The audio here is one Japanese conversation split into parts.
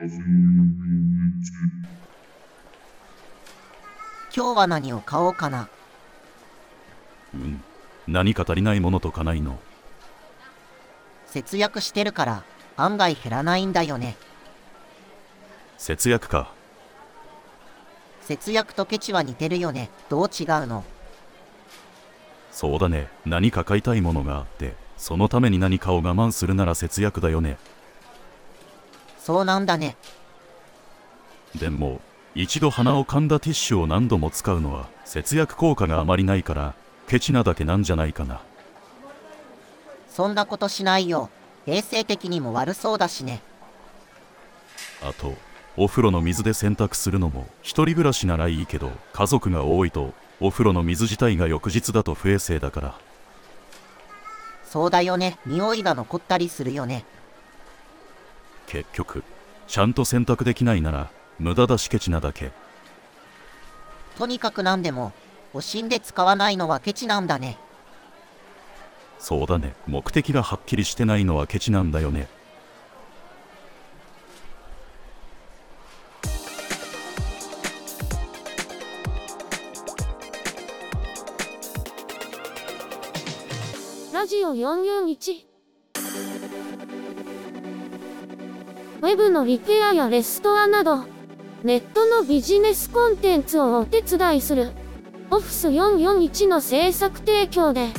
今日は何を買おうかな。何か足りないものとかないの？節約してるから案外減らないんだよね。節約か。節約とケチは似てるよね。どう違うの？そうだね。何か買いたいものがあって、そのために何かを我慢するなら節約だよね。そうなんだね。でも、一度鼻を噛んだティッシュを何度も使うのは節約効果があまりないから、ケチなだけなんじゃないかな。そんなことしないよ。衛生的にも悪そうだしね。あと、お風呂の水で洗濯するのも一人暮らしならいいけど、家族が多いとお風呂の水自体が翌日だと不衛生だから。そうだよね。匂いが残ったりするよね。結局ちゃんと洗濯できないなら無駄だしケチなだけ。とにかく何でも惜しんで使わないのはケチなんだね。そうだね。目的がはっきりしてないのはケチなんだよね。ラジオ441、ウェブのリペアやレストアなどネットのビジネスコンテンツをお手伝いする Office441 の制作提供で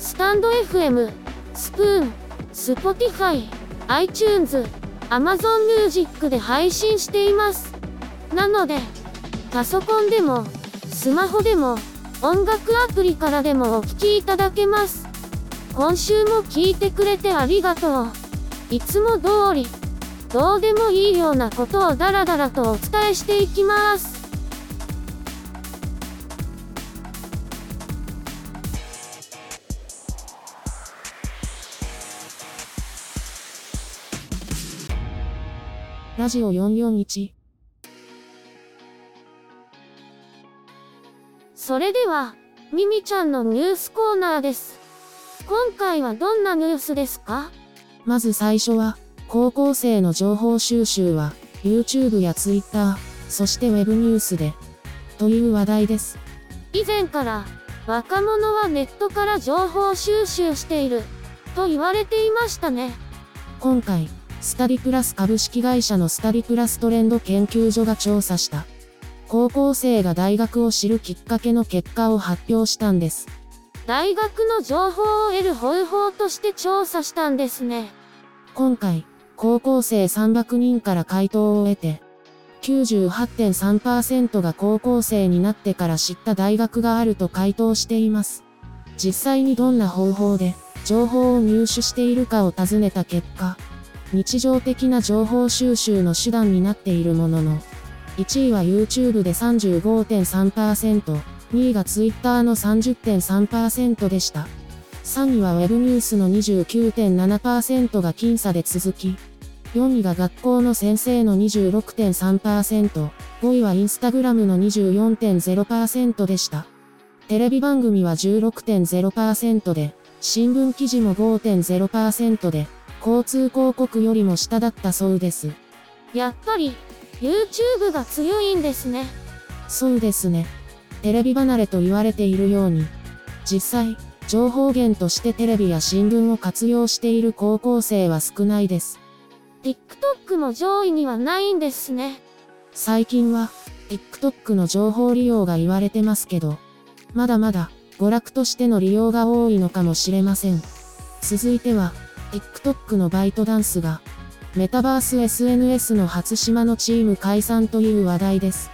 スタンド FM、スプーン、Spotify、iTunes、Amazon Music で配信しています。なので、パソコンでもスマホでも音楽アプリからでもお聴きいただけます。今週も聞いてくれてありがとう。いつも通り、どうでもいいようなことをダラダラとお伝えしていきます。ラジオ441。それでは、ミミちゃんのニュースコーナーです。今回はどんなニュースですか？まず最初は、高校生の情報収集は、YouTube や Twitter、そして Web ニュースで、という話題です。以前から、若者はネットから情報収集している、と言われていましたね。今回、スタディプラス株式会社のスタディプラストレンド研究所が調査した高校生が大学を知るきっかけの結果を発表したんです。大学の情報を得る方法として調査したんですね。今回高校生300人から回答を得て 98.3% が高校生になってから知った大学があると回答しています。実際にどんな方法で情報を入手しているかを尋ねた結果、日常的な情報収集の手段になっているものの、1位は YouTube で 35.3%、2位が Twitter の 30.3% でした。3位は Web ニュースの 29.7% が僅差で続き、4位が学校の先生の 26.3%、5位は Instagram の 24.0% でした。テレビ番組は 16.0% で、新聞記事も 5.0% で、交通広告よりも下だったそうです。やっぱり YouTube が強いんですね。そうですね。テレビ離れと言われているように、実際、情報源としてテレビや新聞を活用している高校生は少ないです。TikTok も上位にはないんですね。最近は TikTok の情報利用が言われてますけど、まだまだ娯楽としての利用が多いのかもしれません。続いては、TikTok のバイトダンスが、メタバース SNS の初島のチーム解散という話題です。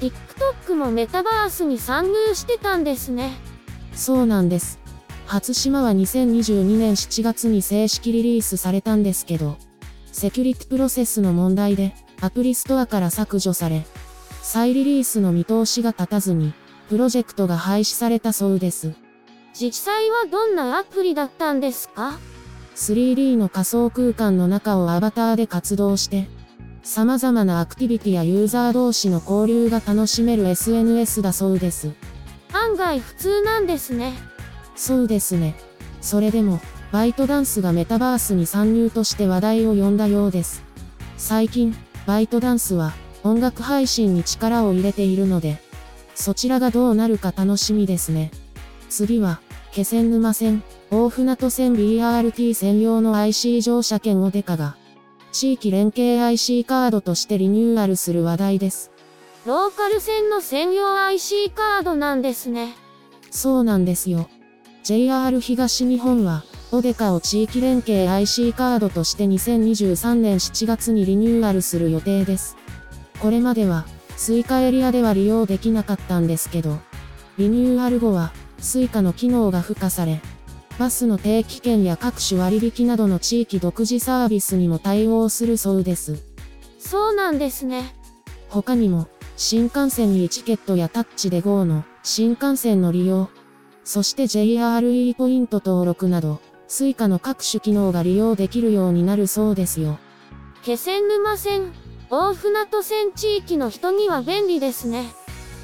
TikTok もメタバースに参入してたんですね。そうなんです。初島は2022年7月に正式リリースされたんですけど、セキュリティプロセスの問題で、アプリストアから削除され、再リリースの見通しが立たずに、プロジェクトが廃止されたそうです。実際はどんなアプリだったんですか？3D の仮想空間の中をアバターで活動して、様々なアクティビティやユーザー同士の交流が楽しめる SNS だそうです。案外普通なんですね。そうですね。それでも、バイトダンスがメタバースに参入として話題を呼んだようです。最近、バイトダンスは音楽配信に力を入れているので、そちらがどうなるか楽しみですね。次は、気仙沼線、大船渡線 BRT 専用の IC 乗車券をデカが、地域連携 IC カードとしてリニューアルする話題です。ローカル線の専用 IC カードなんですね。そうなんですよ。JR 東日本は、オデカを地域連携 IC カードとして2023年7月にリニューアルする予定です。これまでは、スイカエリアでは利用できなかったんですけど、リニューアル後は、スイカの機能が付加され、バスの定期券や各種割引などの地域独自サービスにも対応するそうです。そうなんですね。他にも、新幹線にチケットやタッチで GO の新幹線の利用、そして JRE ポイント登録など、スイカの各種機能が利用できるようになるそうですよ。気仙沼線、大船渡線地域の人には便利ですね。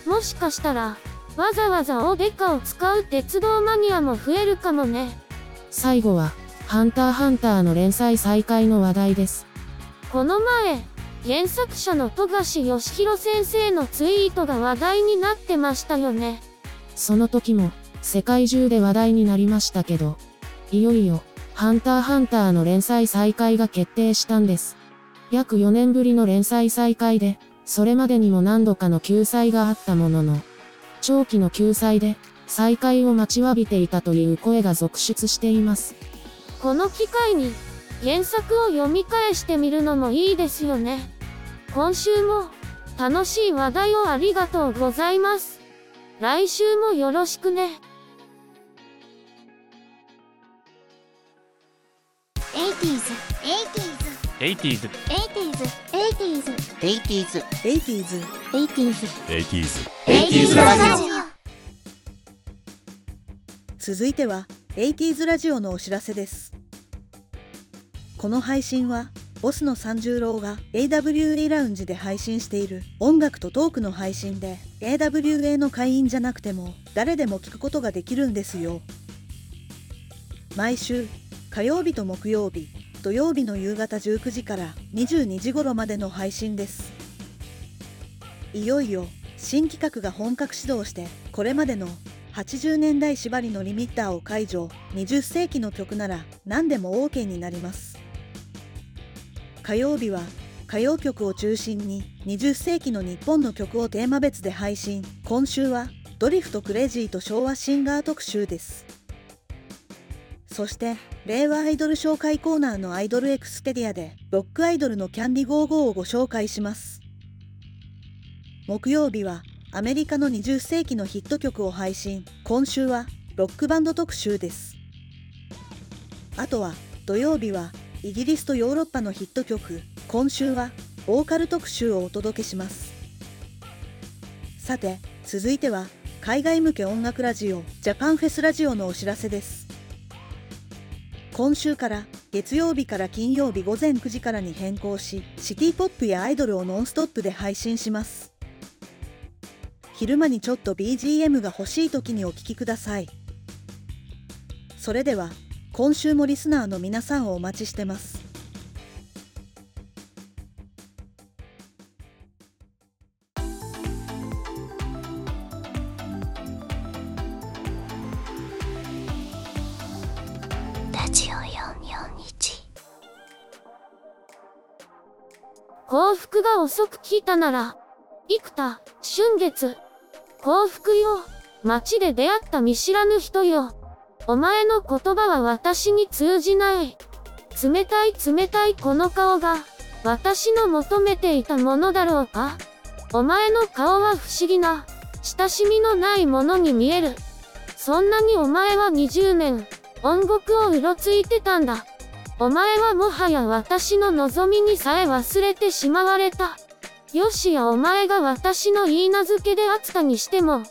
もしかしたら、わざわざオデカを使う鉄道マニアも増えるかもね。最後は、ハンター×ハンターの連載再開の話題です。この前、原作者の富樫義博先生のツイートが話題になってましたよね。その時も、世界中で話題になりましたけど、いよいよ、ハンター×ハンターの連載再開が決定したんです。約4年ぶりの連載再開で、それまでにも何度かの休載があったものの、長期の休載で、再開を待ちわびていたという声が続出しています。この機会に、原作を読み返してみるのもいいですよね。今週も、楽しい話題をありがとうございます。来週もよろしくね。80s ラジオ。続いては 80s ラジオのお知らせです。この配信はボスの三十郎が AWA ラウンジで配信している音楽とトークの配信で、 AWA の会員じゃなくても誰でも聞くことができるんですよ。毎週火曜日と木曜日、土曜日の夕方19時から22時頃までの配信です。いよいよ新企画が本格始動して、これまでの80年代縛りのリミッターを解除、20世紀の曲なら何でも OK になります。火曜日は歌謡曲を中心に20世紀の日本の曲をテーマ別で配信。今週はドリフとクレイジーと昭和シンガー特集です。そして、令和アイドル紹介コーナーのアイドルエクスペディアで、ロックアイドルのキャンディ55をご紹介します。木曜日は、アメリカの20世紀のヒット曲を配信。今週は、ロックバンド特集です。あとは、土曜日は、イギリスとヨーロッパのヒット曲。今週は、ボーカル特集をお届けします。さて、続いては、海外向け音楽ラジオ、ジャパンフェスラジオのお知らせです。今週から月曜日から金曜日午前9時からに変更し、シティポップやアイドルをノンストップで配信します。昼間にちょっと BGM が欲しい時にお聞きください。それでは、今週もリスナーの皆さんをお待ちしてます。幸福が遅く来たなら、幾多、春月。幸福よ、街で出会った見知らぬ人よ。お前の言葉は私に通じない。冷たい冷たいこの顔が、私の求めていたものだろうか。お前の顔は不思議な、親しみのないものに見える。そんなにお前は20年、音楽をうろついてたんだ。お前はもはや私の望みにさえ忘れてしまわれた。よしやお前が私の言い名付けであったにしても、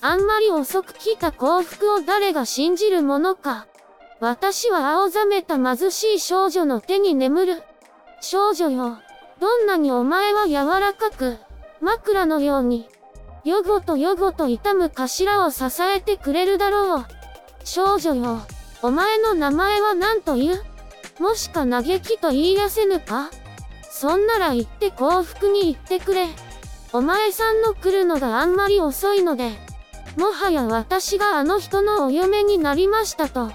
あんまり遅く来た幸福を誰が信じるものか。私は青ざめた貧しい少女の手に眠る。少女よ、どんなにお前は柔らかく、枕のように、よごとよごと痛む頭を支えてくれるだろう。少女よ、お前の名前は何という？もしか嘆きと言い出せぬか？そんなら行って幸福に行ってくれ。お前さんの来るのがあんまり遅いので、もはや私があの人のお嫁になりましたと。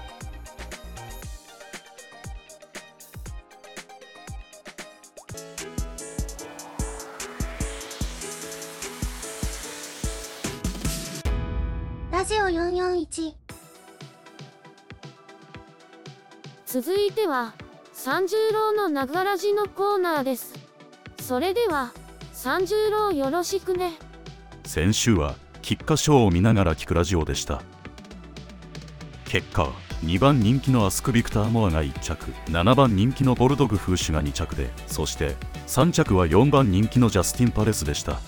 ラジオ441。続いては三十郎のながらじのコーナーです。それでは三十郎よろしくね。先週は菊花賞を見ながら聞くラジオでした。結果は2番人気のアスク・ビクター・モアが1着、7番人気のボルドグ・フーシュが2着で、そして3着は4番人気のジャスティン・パレスでした。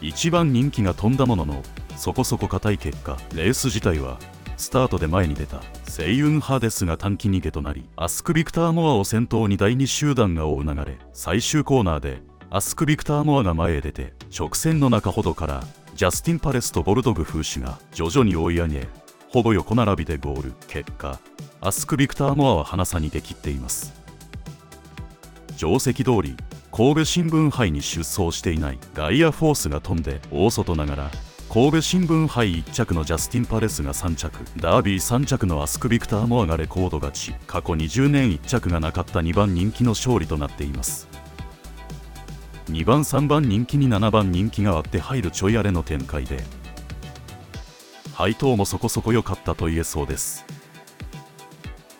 1番人気が飛んだものの、そこそこ硬い結果、レース自体はスタートで前に出たセイユン派ですが短期逃げとなり、アスク・ビクター・モアを先頭に第2集団が追う流れ。最終コーナーでアスク・ビクター・モアが前へ出て、直線の中ほどからジャスティン・パレスとボルドグ・フーシュが徐々に追い上げ、ほぼ横並びでゴール。結果、アスク・ビクター・モアは花差に出切っています。定石通り神戸新聞杯に出走していないガイアフォースが飛んで、大外ながら神戸新聞杯1着のジャスティン・パレスが3着、ダービー3着のアスク・ビクター・モアがレコード勝ち。過去20年1着がなかった2番人気の勝利となっています。2番3番人気に7番人気が割って入るちょい荒れの展開で、配当もそこそこ良かったと言えそうです。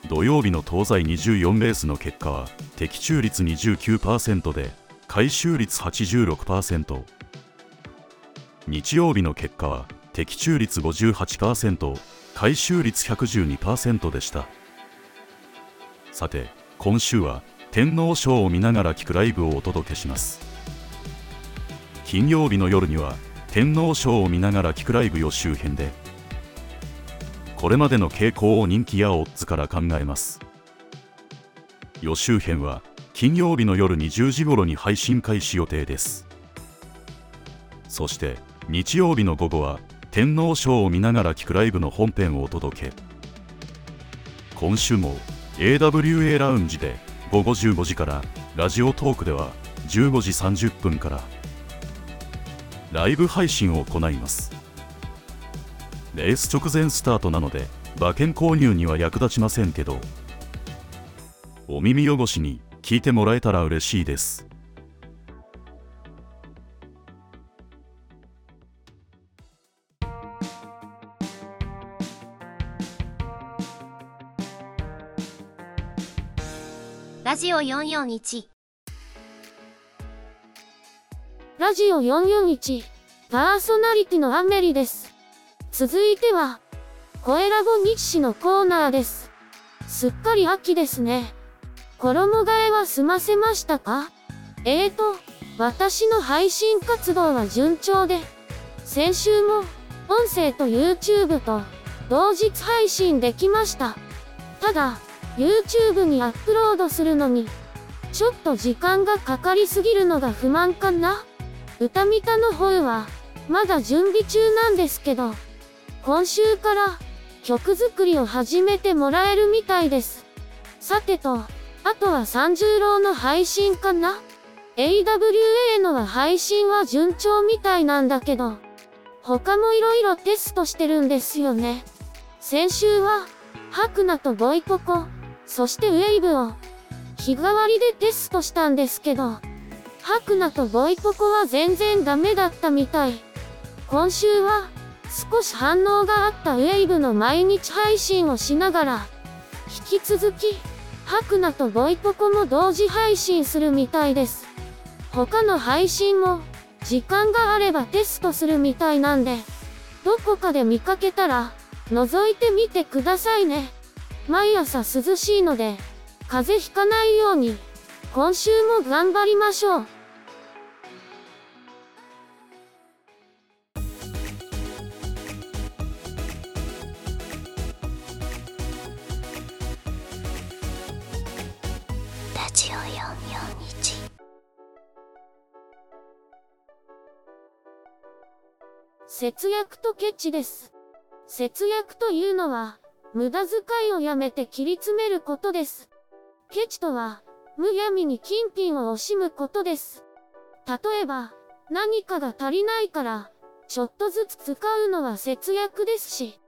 土曜日の東西24レースの結果は的中率 29% で回収率 86%、 日曜日の結果は的中率 58%、 回収率 112% でした。さて今週は天皇賞を見ながら聞くライブをお届けします。金曜日の夜には天皇賞を見ながら聞くライブ予習編で、これまでの傾向を人気やオッズから考えます。予習編は金曜日の夜20時頃に配信開始予定です。そして日曜日の午後は天皇賞を見ながら聞くライブの本編をお届け。今週も AWA ラウンジで午後15時から、ラジオトークでは15時30分からライブ配信を行います。レース直前スタートなので馬券購入には役立ちませんけど、お耳汚しに聞いてもらえたら嬉しいです。ラジオ441。ラジオ441、パーソナリティのアメリです。続いては声ラボ日誌のコーナーです。すっかり秋ですね。衣替えは済ませましたか？私の配信活動は順調で、先週も音声と YouTube と同日配信できました。ただ YouTube にアップロードするのにちょっと時間がかかりすぎるのが不満かな。歌みたの方はまだ準備中なんですけど、今週から曲作りを始めてもらえるみたいです。さてと、あとは三十郎の配信かな。 AWA のは配信は順調みたいなんだけど、他もいろいろテストしてるんですよね。先週はハクナとボイココ、そしてウェイブを日替わりでテストしたんですけど、ハクナとボイココは全然ダメだったみたい。今週は少し反応があったウェイブの毎日配信をしながら、引き続きハクナとボイココも同時配信するみたいです。他の配信も時間があればテストするみたいなんで、どこかで見かけたら覗いてみてくださいね。毎朝涼しいので風邪ひかないように今週も頑張りましょう。節約とケチです。節約というのは無駄遣いをやめて切り詰めることです。ケチとはむやみに金品を惜しむことです。例えば、何かが足りないから、ちょっとずつ使うのは節約ですし、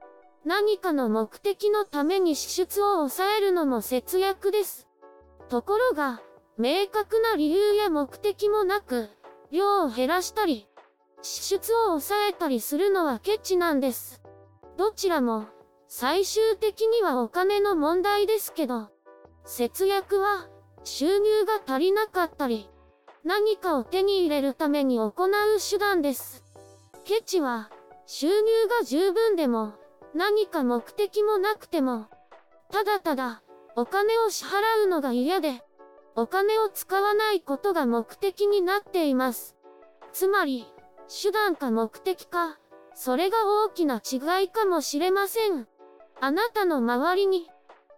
何かの目的のために支出を抑えるのも節約です。ところが、明確な理由や目的もなく、量を減らしたり、支出を抑えたりするのはケチなんです。どちらも、最終的にはお金の問題ですけど、節約は、収入が足りなかったり、何かを手に入れるために行う手段です。ケチは、収入が十分でも、何か目的もなくても、ただただ、お金を支払うのが嫌で、お金を使わないことが目的になっています。つまり、手段か目的か、それが大きな違いかもしれません。あなたの周りに、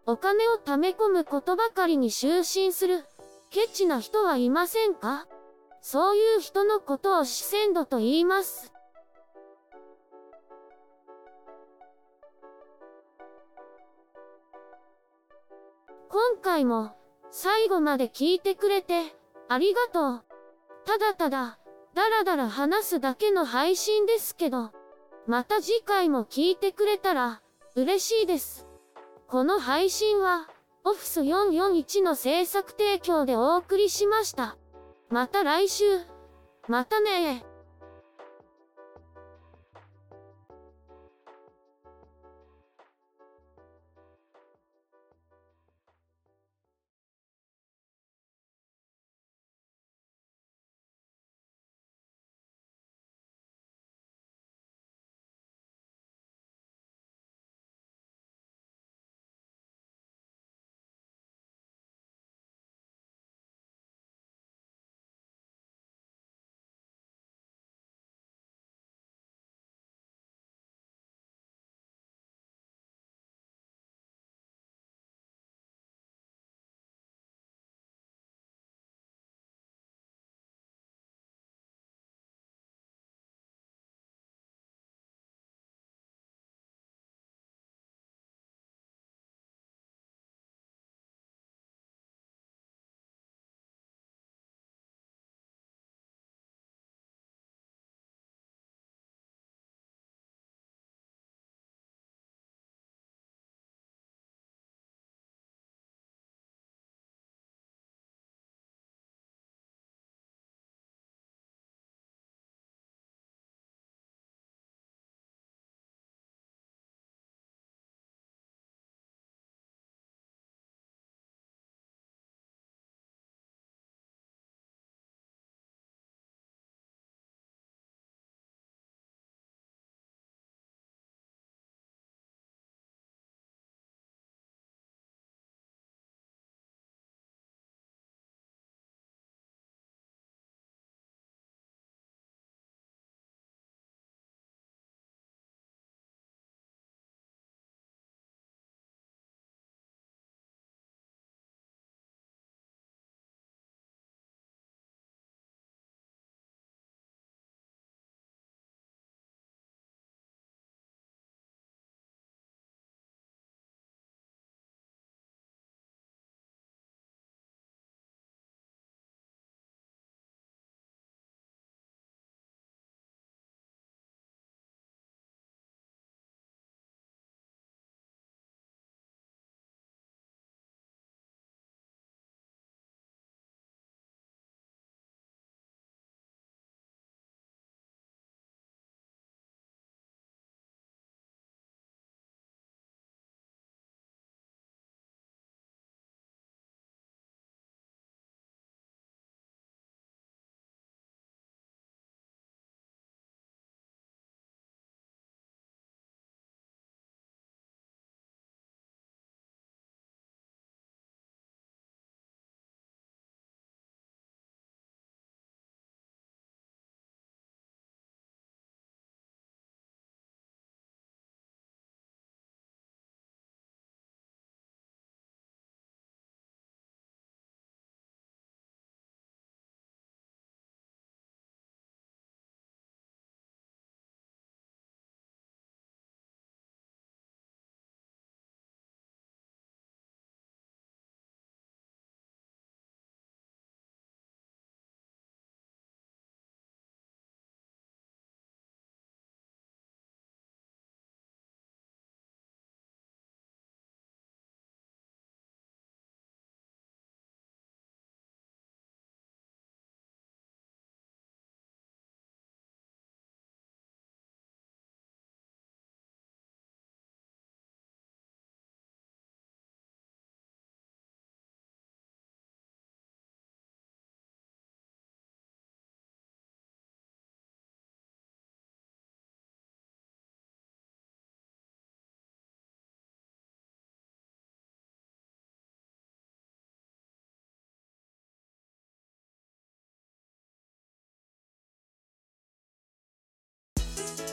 お金を貯め込むことばかりに執心する、ケチな人はいませんか？そういう人のことを死鮮度と言います。今回も最後まで聞いてくれてありがとう。ただただだらだら話すだけの配信ですけど、また次回も聞いてくれたら嬉しいです。この配信は Office441 の制作提供でお送りしました。また来週。またねー。